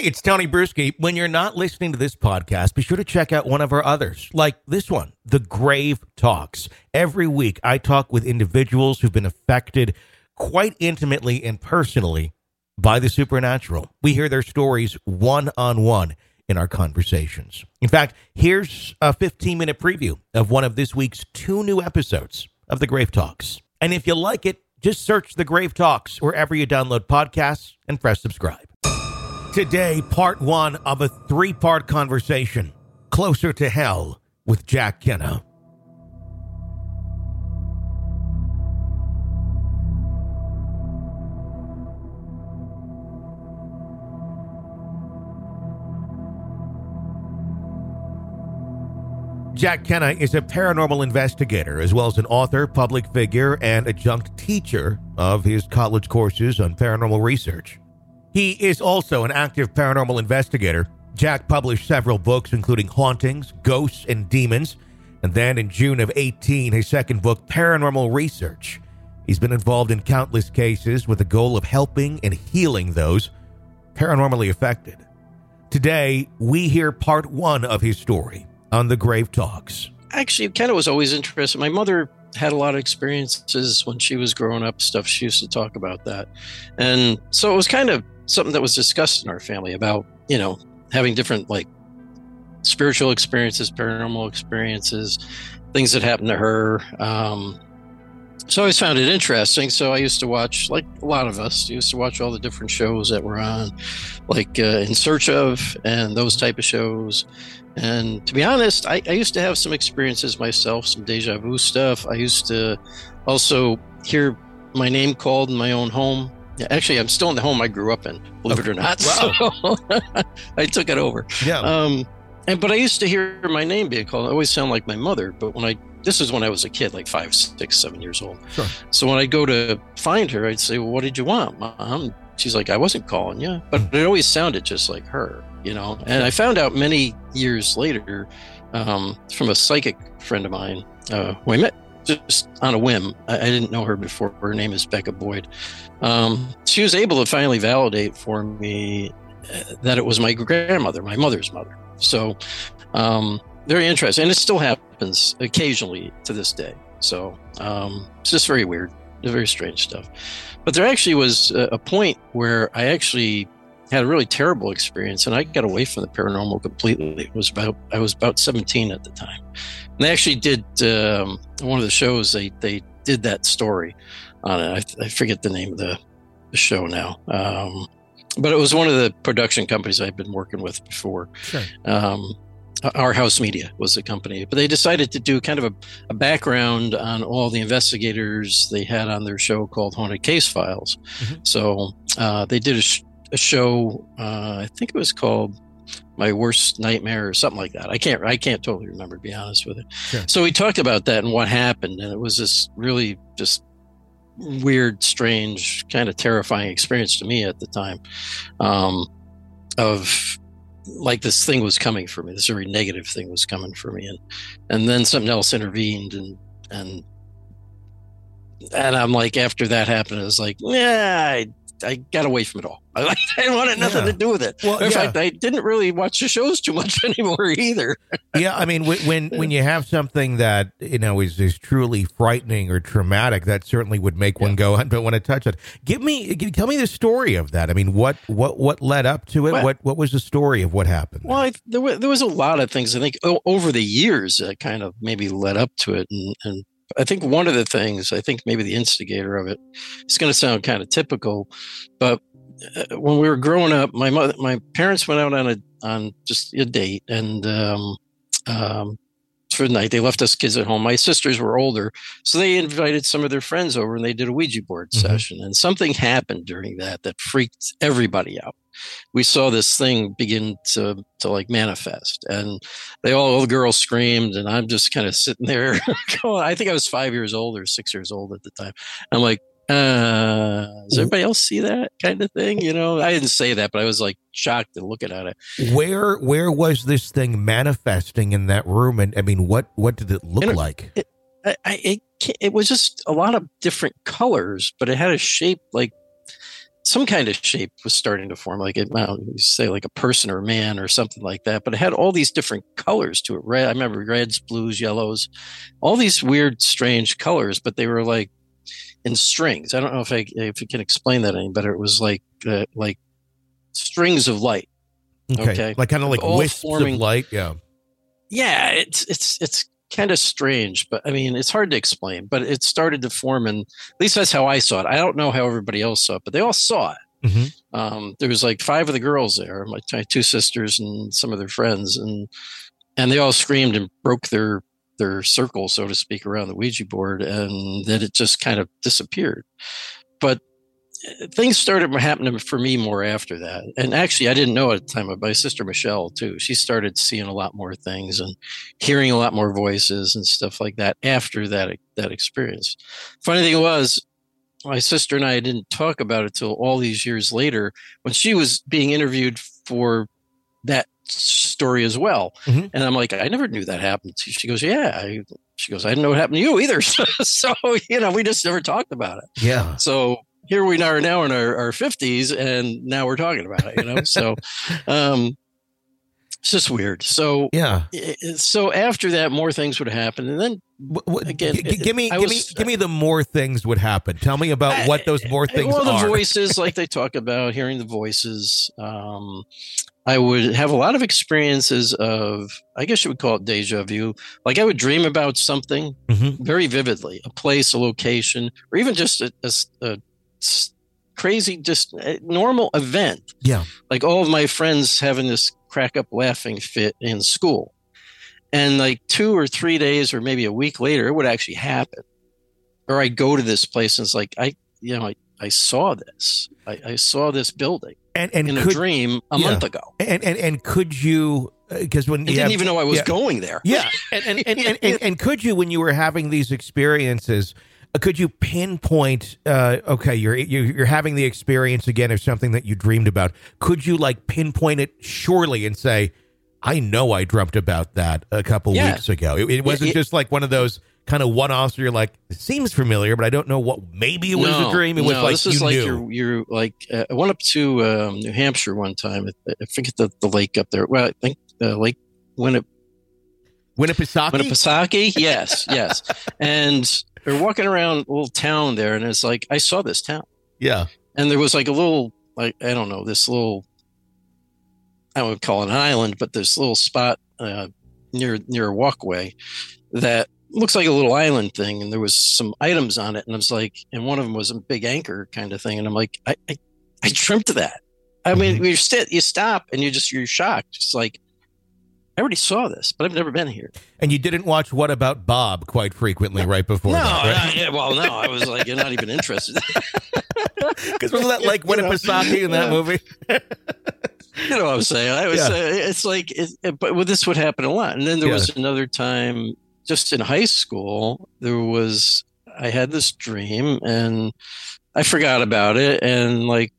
Hey, it's Tony Bruschi. When you're not listening to this podcast, be sure to check out one of our others, like this one, The Grave Talks. Every week, I talk with individuals who've been affected quite intimately and personally by the supernatural. We hear their stories one-on-one in our conversations. In fact, here's a 15-minute preview of one of this week's 2 new episodes of The Grave Talks. And if you like it, just search The Grave Talks wherever you download podcasts and press subscribe. Today, part 1 of a 3-part conversation, Closer to Hell, with Jack Kenna. Jack Kenna is a paranormal investigator, as well as an author, public figure, and adjunct teacher of his college courses on paranormal research. He is also an active paranormal investigator. Jack published several books, including Hauntings, Ghosts, and Demons. And then in June of 2018, his second book, Paranormal Research. He's been involved in countless cases with the goal of helping and healing those paranormally affected. Today, we hear part 1 of his story on The Grave Talks. Actually, Kenna was always interested. My mother had a lot of experiences when she was growing up, stuff. She used to talk about that. And so it was kind of something that was discussed in our family about, you know, having different like spiritual experiences, paranormal experiences, things that happened to her. So I always found it interesting. So I used to watch, like a lot of us used to watch, all the different shows that were on, like In Search Of and those type of shows. And to be honest, I used to have some experiences myself, some deja vu stuff. I used to also hear my name called in my own home. Actually, I'm still in the home I grew up in, believe it or not. Wow. So I took it over. Yeah. But I used to hear my name being called. I always sound like my mother. But this is when I was a kid, like 5, 6, 7 years old. Sure. So when I go to find her, I'd say, well, what did you want, Mom? She's like, I wasn't calling you. But it always sounded just like her, you know. And I found out many years later from a psychic friend of mine who I met just on a whim. I didn't know her before. Her name is Becca Boyd. She was able to finally validate for me that it was my grandmother, my mother's mother. So very interesting. And it still happens occasionally to this day. So it's just very weird, very strange stuff. But there actually was a point where I actually had a really terrible experience and I got away from the paranormal completely. I was about 17 at the time. And they actually did one of the shows, they did that story on it. I forget the name of the show now. But it was one of the production companies I'd been working with before. Sure. Our House Media was the company. But they decided to do kind of a background on all the investigators they had on their show called Haunted Case Files. Mm-hmm. So they did a show, I think it was called My Worst Nightmare or something like that. I can't totally remember, to be honest with you. Sure. So we talked about that and what happened. And it was this really just weird, strange, kind of terrifying experience to me at the time of like this thing was coming for me. This very negative thing was coming for me. And then something else intervened. And I'm like, after that happened, I was like, yeah, I got away from it all. I didn't want nothing to do with it. Well, in fact, I didn't really watch the shows too much anymore either. Yeah, I mean, when you have something that, you know, is truly frightening or traumatic, that certainly would make one go, I don't want to touch it. Tell me the story of that. I mean, what led up to it? What was the story of what happened? Well, there was a lot of things, I think, over the years that kind of maybe led up to it. And I think one of the things, I think maybe the instigator of it, it's going to sound kind of typical, but when we were growing up, my parents went out on just a date and for the night. They left us kids at home. My sisters were older, so they invited some of their friends over and they did a Ouija board mm-hmm. session. And something happened during that freaked everybody out. We saw this thing begin to like manifest, and all the girls screamed, and I'm just kind of sitting there. I think I was 5 years old or 6 years old at the time. I'm like, does everybody else see that kind of thing? You know, I didn't say that, but I was like shocked and looking at it. Where was this thing manifesting in that room? And I mean, what did it look like? It was just a lot of different colors, but it had a shape like some kind of shape was starting to form, like, I don't know, say like a person or a man or something like that. But it had all these different colors to it. Red, I remember reds, blues, yellows, all these weird, strange colors, but they were like in strings. I don't know if I can explain that any better. It was like strings of light. Okay. Like kind of like wisps forming, of light. Yeah. Yeah. It's kind of strange, but I mean, it's hard to explain, but it started to form. And at least that's how I saw it. I don't know how everybody else saw it, but they all saw it. Mm-hmm. There was like 5 of the girls there, my 2 sisters and some of their friends. And they all screamed and broke their circle, so to speak, around the Ouija board. And then it just kind of disappeared. But things started happening for me more after that. And actually, I didn't know at the time, but my sister Michelle, too, she started seeing a lot more things and hearing a lot more voices and stuff like that after that experience. Funny thing was, my sister and I didn't talk about it till all these years later when she was being interviewed for that story as well. Mm-hmm. And I'm like, I never knew that happened. She goes, yeah. She goes, I didn't know what happened to you either. So, we just never talked about it. Yeah. So here we are now in our 50s, and now we're talking about it, So it's just weird. So yeah. So after that, more things would happen, and then again, give me the more things would happen. Tell me about what those more things are. Well, the voices, like they talk about, hearing the voices. I would have a lot of experiences of, I guess you would call it deja vu. Like I would dream about something very vividly, a place, a location, or even just a crazy, just normal event. Yeah. Like all of my friends having this crack up laughing fit in school. And like 2 or 3 days or maybe a week later, it would actually happen. Or I go to this place and it's like, I saw this. I saw this building in a dream a month ago. And could you, because when you didn't even know I was going there. Yeah. And could you, when you were having these experiences, could you pinpoint, you're having the experience again of something that you dreamed about. Could you like pinpoint it surely and say, I know I dreamt about that a couple weeks ago. It wasn't just like one of those kind of one-offs where you're like, it seems familiar, but I don't know what, maybe it was a dream. It was like, this is like you're like, I went up to New Hampshire one time. I forget the lake up there. Well, I think Lake Winnipesaukee? Winnipesaukee, yes. And we're walking around a little town there, and it's like, I saw this town. Yeah. And there was like a little, like, I don't know, this little, I would call it an island, but this little spot near a walkway that looks like a little island thing. And there was some items on it. And I was like, and one of them was a big anchor kind of thing. And I'm like, I dreamt of that. I mean, you stop and you're shocked. It's like, I already saw this, but I've never been here. And you didn't watch What About Bob quite frequently right before that, right? No, I was like, you're not even interested. Because wasn't that like Winnipesaukee in that movie? You know what I'm saying? I was it's like, but this would happen a lot. And then there was another time just in high school, I had this dream and I forgot about it. And like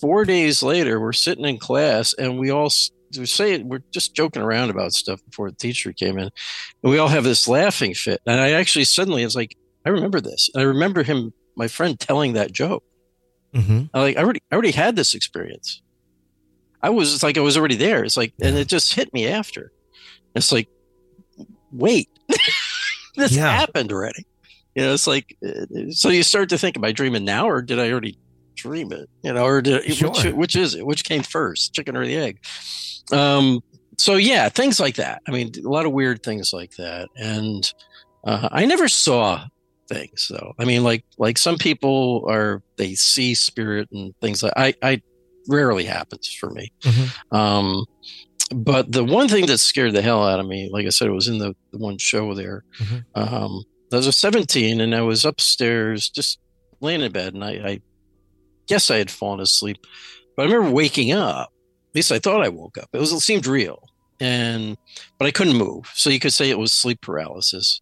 4 days later, we're sitting in class and we all we're just joking around about stuff before the teacher came in, and we all have this laughing fit. And I actually suddenly it's like, I remember this. And I remember him, my friend, telling that joke. Mm-hmm. I'm like, I already had this experience. I was already there. It's like, and it just hit me after. It's like, wait, this happened already. It's like, so you start to think, am I dreaming now, or did I already dream it? Which is it? Which came first, chicken or the egg? So yeah, things like that. I mean, a lot of weird things like that. And I never saw things though. I mean, like some people they see spirit and things like I rarely happens for me. Mm-hmm. But the one thing that scared the hell out of me, like I said, it was in the one show there. Mm-hmm. I was 17 and I was upstairs just laying in bed, and I guess I had fallen asleep, but I remember waking up. At least I thought I woke up. It seemed real, but I couldn't move. So you could say it was sleep paralysis.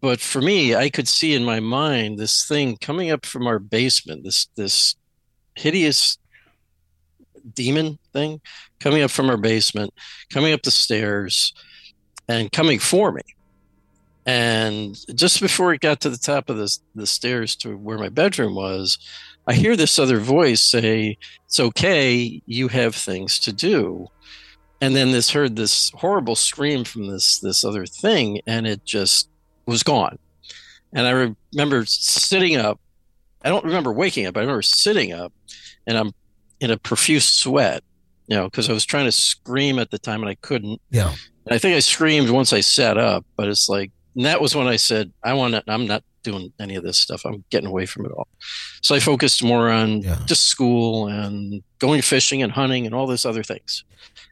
But for me, I could see in my mind this thing coming up from our basement, this hideous demon thing coming up from our basement, coming up the stairs, and coming for me. And just before it got to the top of the stairs to where my bedroom was, I hear this other voice say, it's okay, you have things to do. And then this heard this horrible scream from this other thing, and it just was gone. And I remember sitting up. I don't remember waking up. I remember sitting up, and I'm in a profuse sweat, you know, because I was trying to scream at the time and I couldn't. Yeah. And I think I screamed once I sat up, but it's like, and that was when I said, I'm not doing any of this stuff. I'm getting away from it all. So I focused more on just school and going fishing and hunting and all those other things.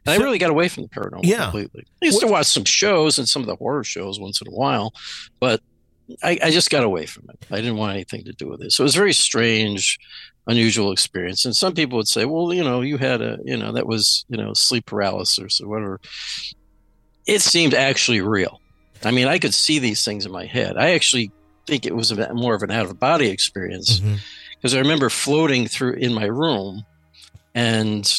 And I really got away from the paranormal completely. I used to watch some shows and some of the horror shows once in a while, but I just got away from it. I didn't want anything to do with it. So it was a very strange, unusual experience. And some people would say, well, you know, you had a, you know, that was, you know, sleep paralysis or whatever. It seemed actually real. I mean, I could see these things in my head. I actually think it was more of an out-of-body experience because I remember floating through in my room, and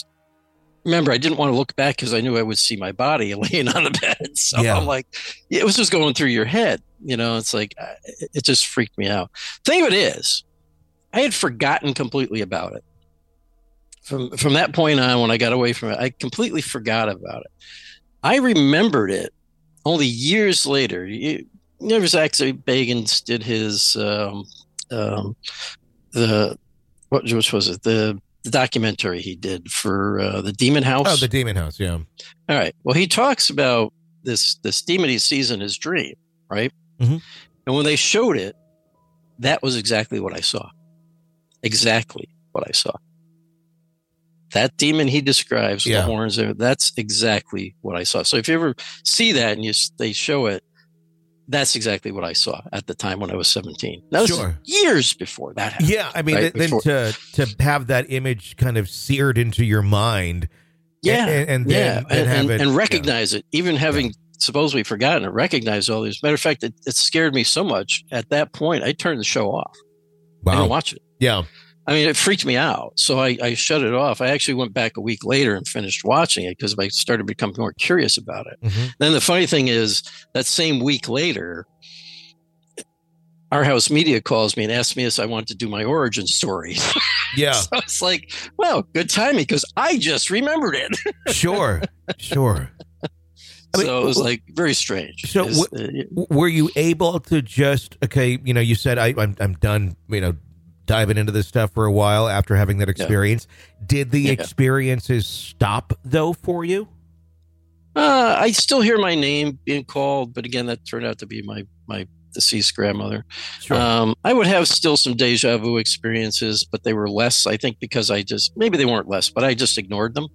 remember, I didn't want to look back because I knew I would see my body laying on the bed. So I'm like, it was just going through your head. You know, it's like, it just freaked me out. Thing of it is, I had forgotten completely about it. From that point on, when I got away from it, I completely forgot about it. I remembered it only years later. Actually, Bagans did his, which was it? The documentary he did for the Demon House. Oh, the Demon House, yeah. All right. Well, he talks about this demon he sees in his dream, right? Mm-hmm. And when they showed it, that was exactly what I saw. Exactly what I saw. That demon he describes, the horns, that's exactly what I saw. So if you ever see that and they show it, that's exactly what I saw at the time when I was 17. That was years before that happened. Yeah, I mean, right? to have that image kind of seared into your mind. Yeah, and recognize it, even having supposedly forgotten it, recognize all these. Matter of fact, it scared me so much at that point, I turned the show off. Wow. I didn't watch it. Yeah. I mean, it freaked me out. So I shut it off. I actually went back a week later and finished watching it because I started becoming more curious about it. Mm-hmm. Then the funny thing is that same week later, Our House Media calls me and asks me if I want to do my origin story. Yeah. So it's like, well, good timing because I just remembered it. Sure. So it was like very strange. So were you able to just, you know, you said I'm done, you know, diving into this stuff for a while after having that experience. Yeah. Did the experiences stop though for you? I still hear my name being called, but again, that turned out to be my deceased grandmother. Sure. I would have still some deja vu experiences, but they were less, I think, because maybe they weren't less, but I just ignored them.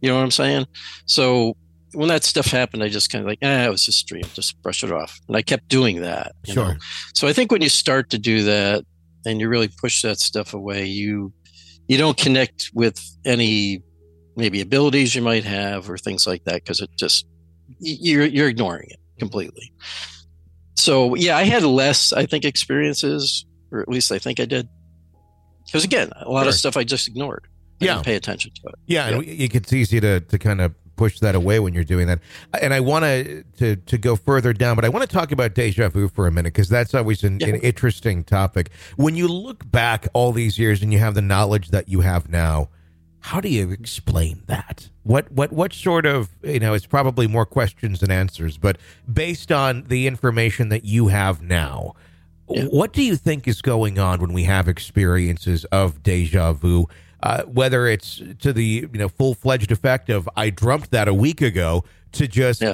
You know what I'm saying? So when that stuff happened, I just kind of like, it was just a dream, just brush it off. And I kept doing that. Sure. Know? So I think when you start to do that, and you really push that stuff away, you don't connect with any maybe abilities you might have or things like that because it just you're ignoring it completely. So I had less, I think, experiences, or at least I think I did, because again, a lot of stuff I just ignored. I didn't pay attention to it. It's easy to kind of push that away when you're doing that. And I want to go further down, but I want to talk about deja vu for a minute, because that's always an interesting topic. When you look back all these years and you have the knowledge that you have now, how do you explain that? What sort of, you know, it's probably more questions than answers, but based on the information that you have now, what do you think is going on when we have experiences of deja vu? Whether it's to the full-fledged effect of I dreamt that a week ago to just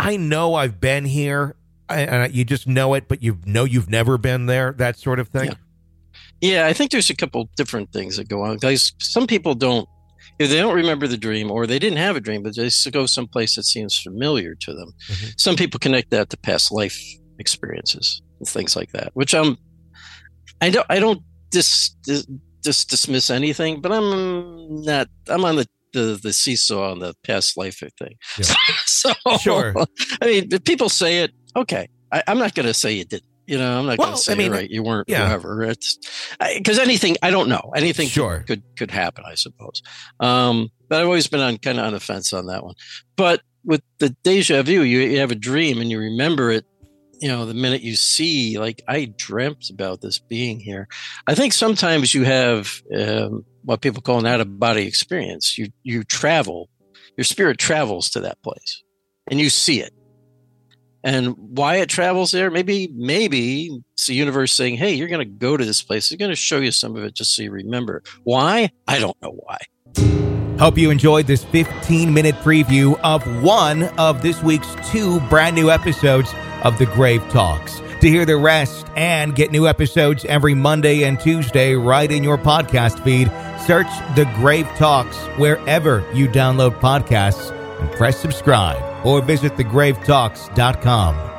I know I've been here, and you just know it, but you've never been there, that sort of thing. Yeah, I think there's a couple different things that go on. Some people don't, if they don't remember the dream or they didn't have a dream, but they just go someplace that seems familiar to them. Mm-hmm. Some people connect that to past life experiences and things like that, which I don't dismiss anything, but I'm not. I'm on the seesaw on the past life thing. Yeah. Sure. I mean, if people say it, okay. I'm not going to say you didn't. You know, I'm not going to say you weren't. Yeah. Whatever. It's because anything. I don't know. Anything could happen, I suppose. But I've always been on kind of on the fence on that one. But with the deja vu, you have a dream and you remember it you know, the minute you see, like, I dreamt about this being here. I think sometimes you have what people call an out-of-body experience. You travel, your spirit travels to that place, and you see it. And why it travels there, maybe it's the universe saying, hey, you're going to go to this place. It's going to show you some of it just so you remember. Why? I don't know why. Hope you enjoyed this 15-minute preview of one of this week's two brand new episodes of The Grave Talks. To hear the rest and get new episodes every Monday and Tuesday right in your podcast feed, search The Grave Talks wherever you download podcasts and press subscribe, or visit thegravetalks.com.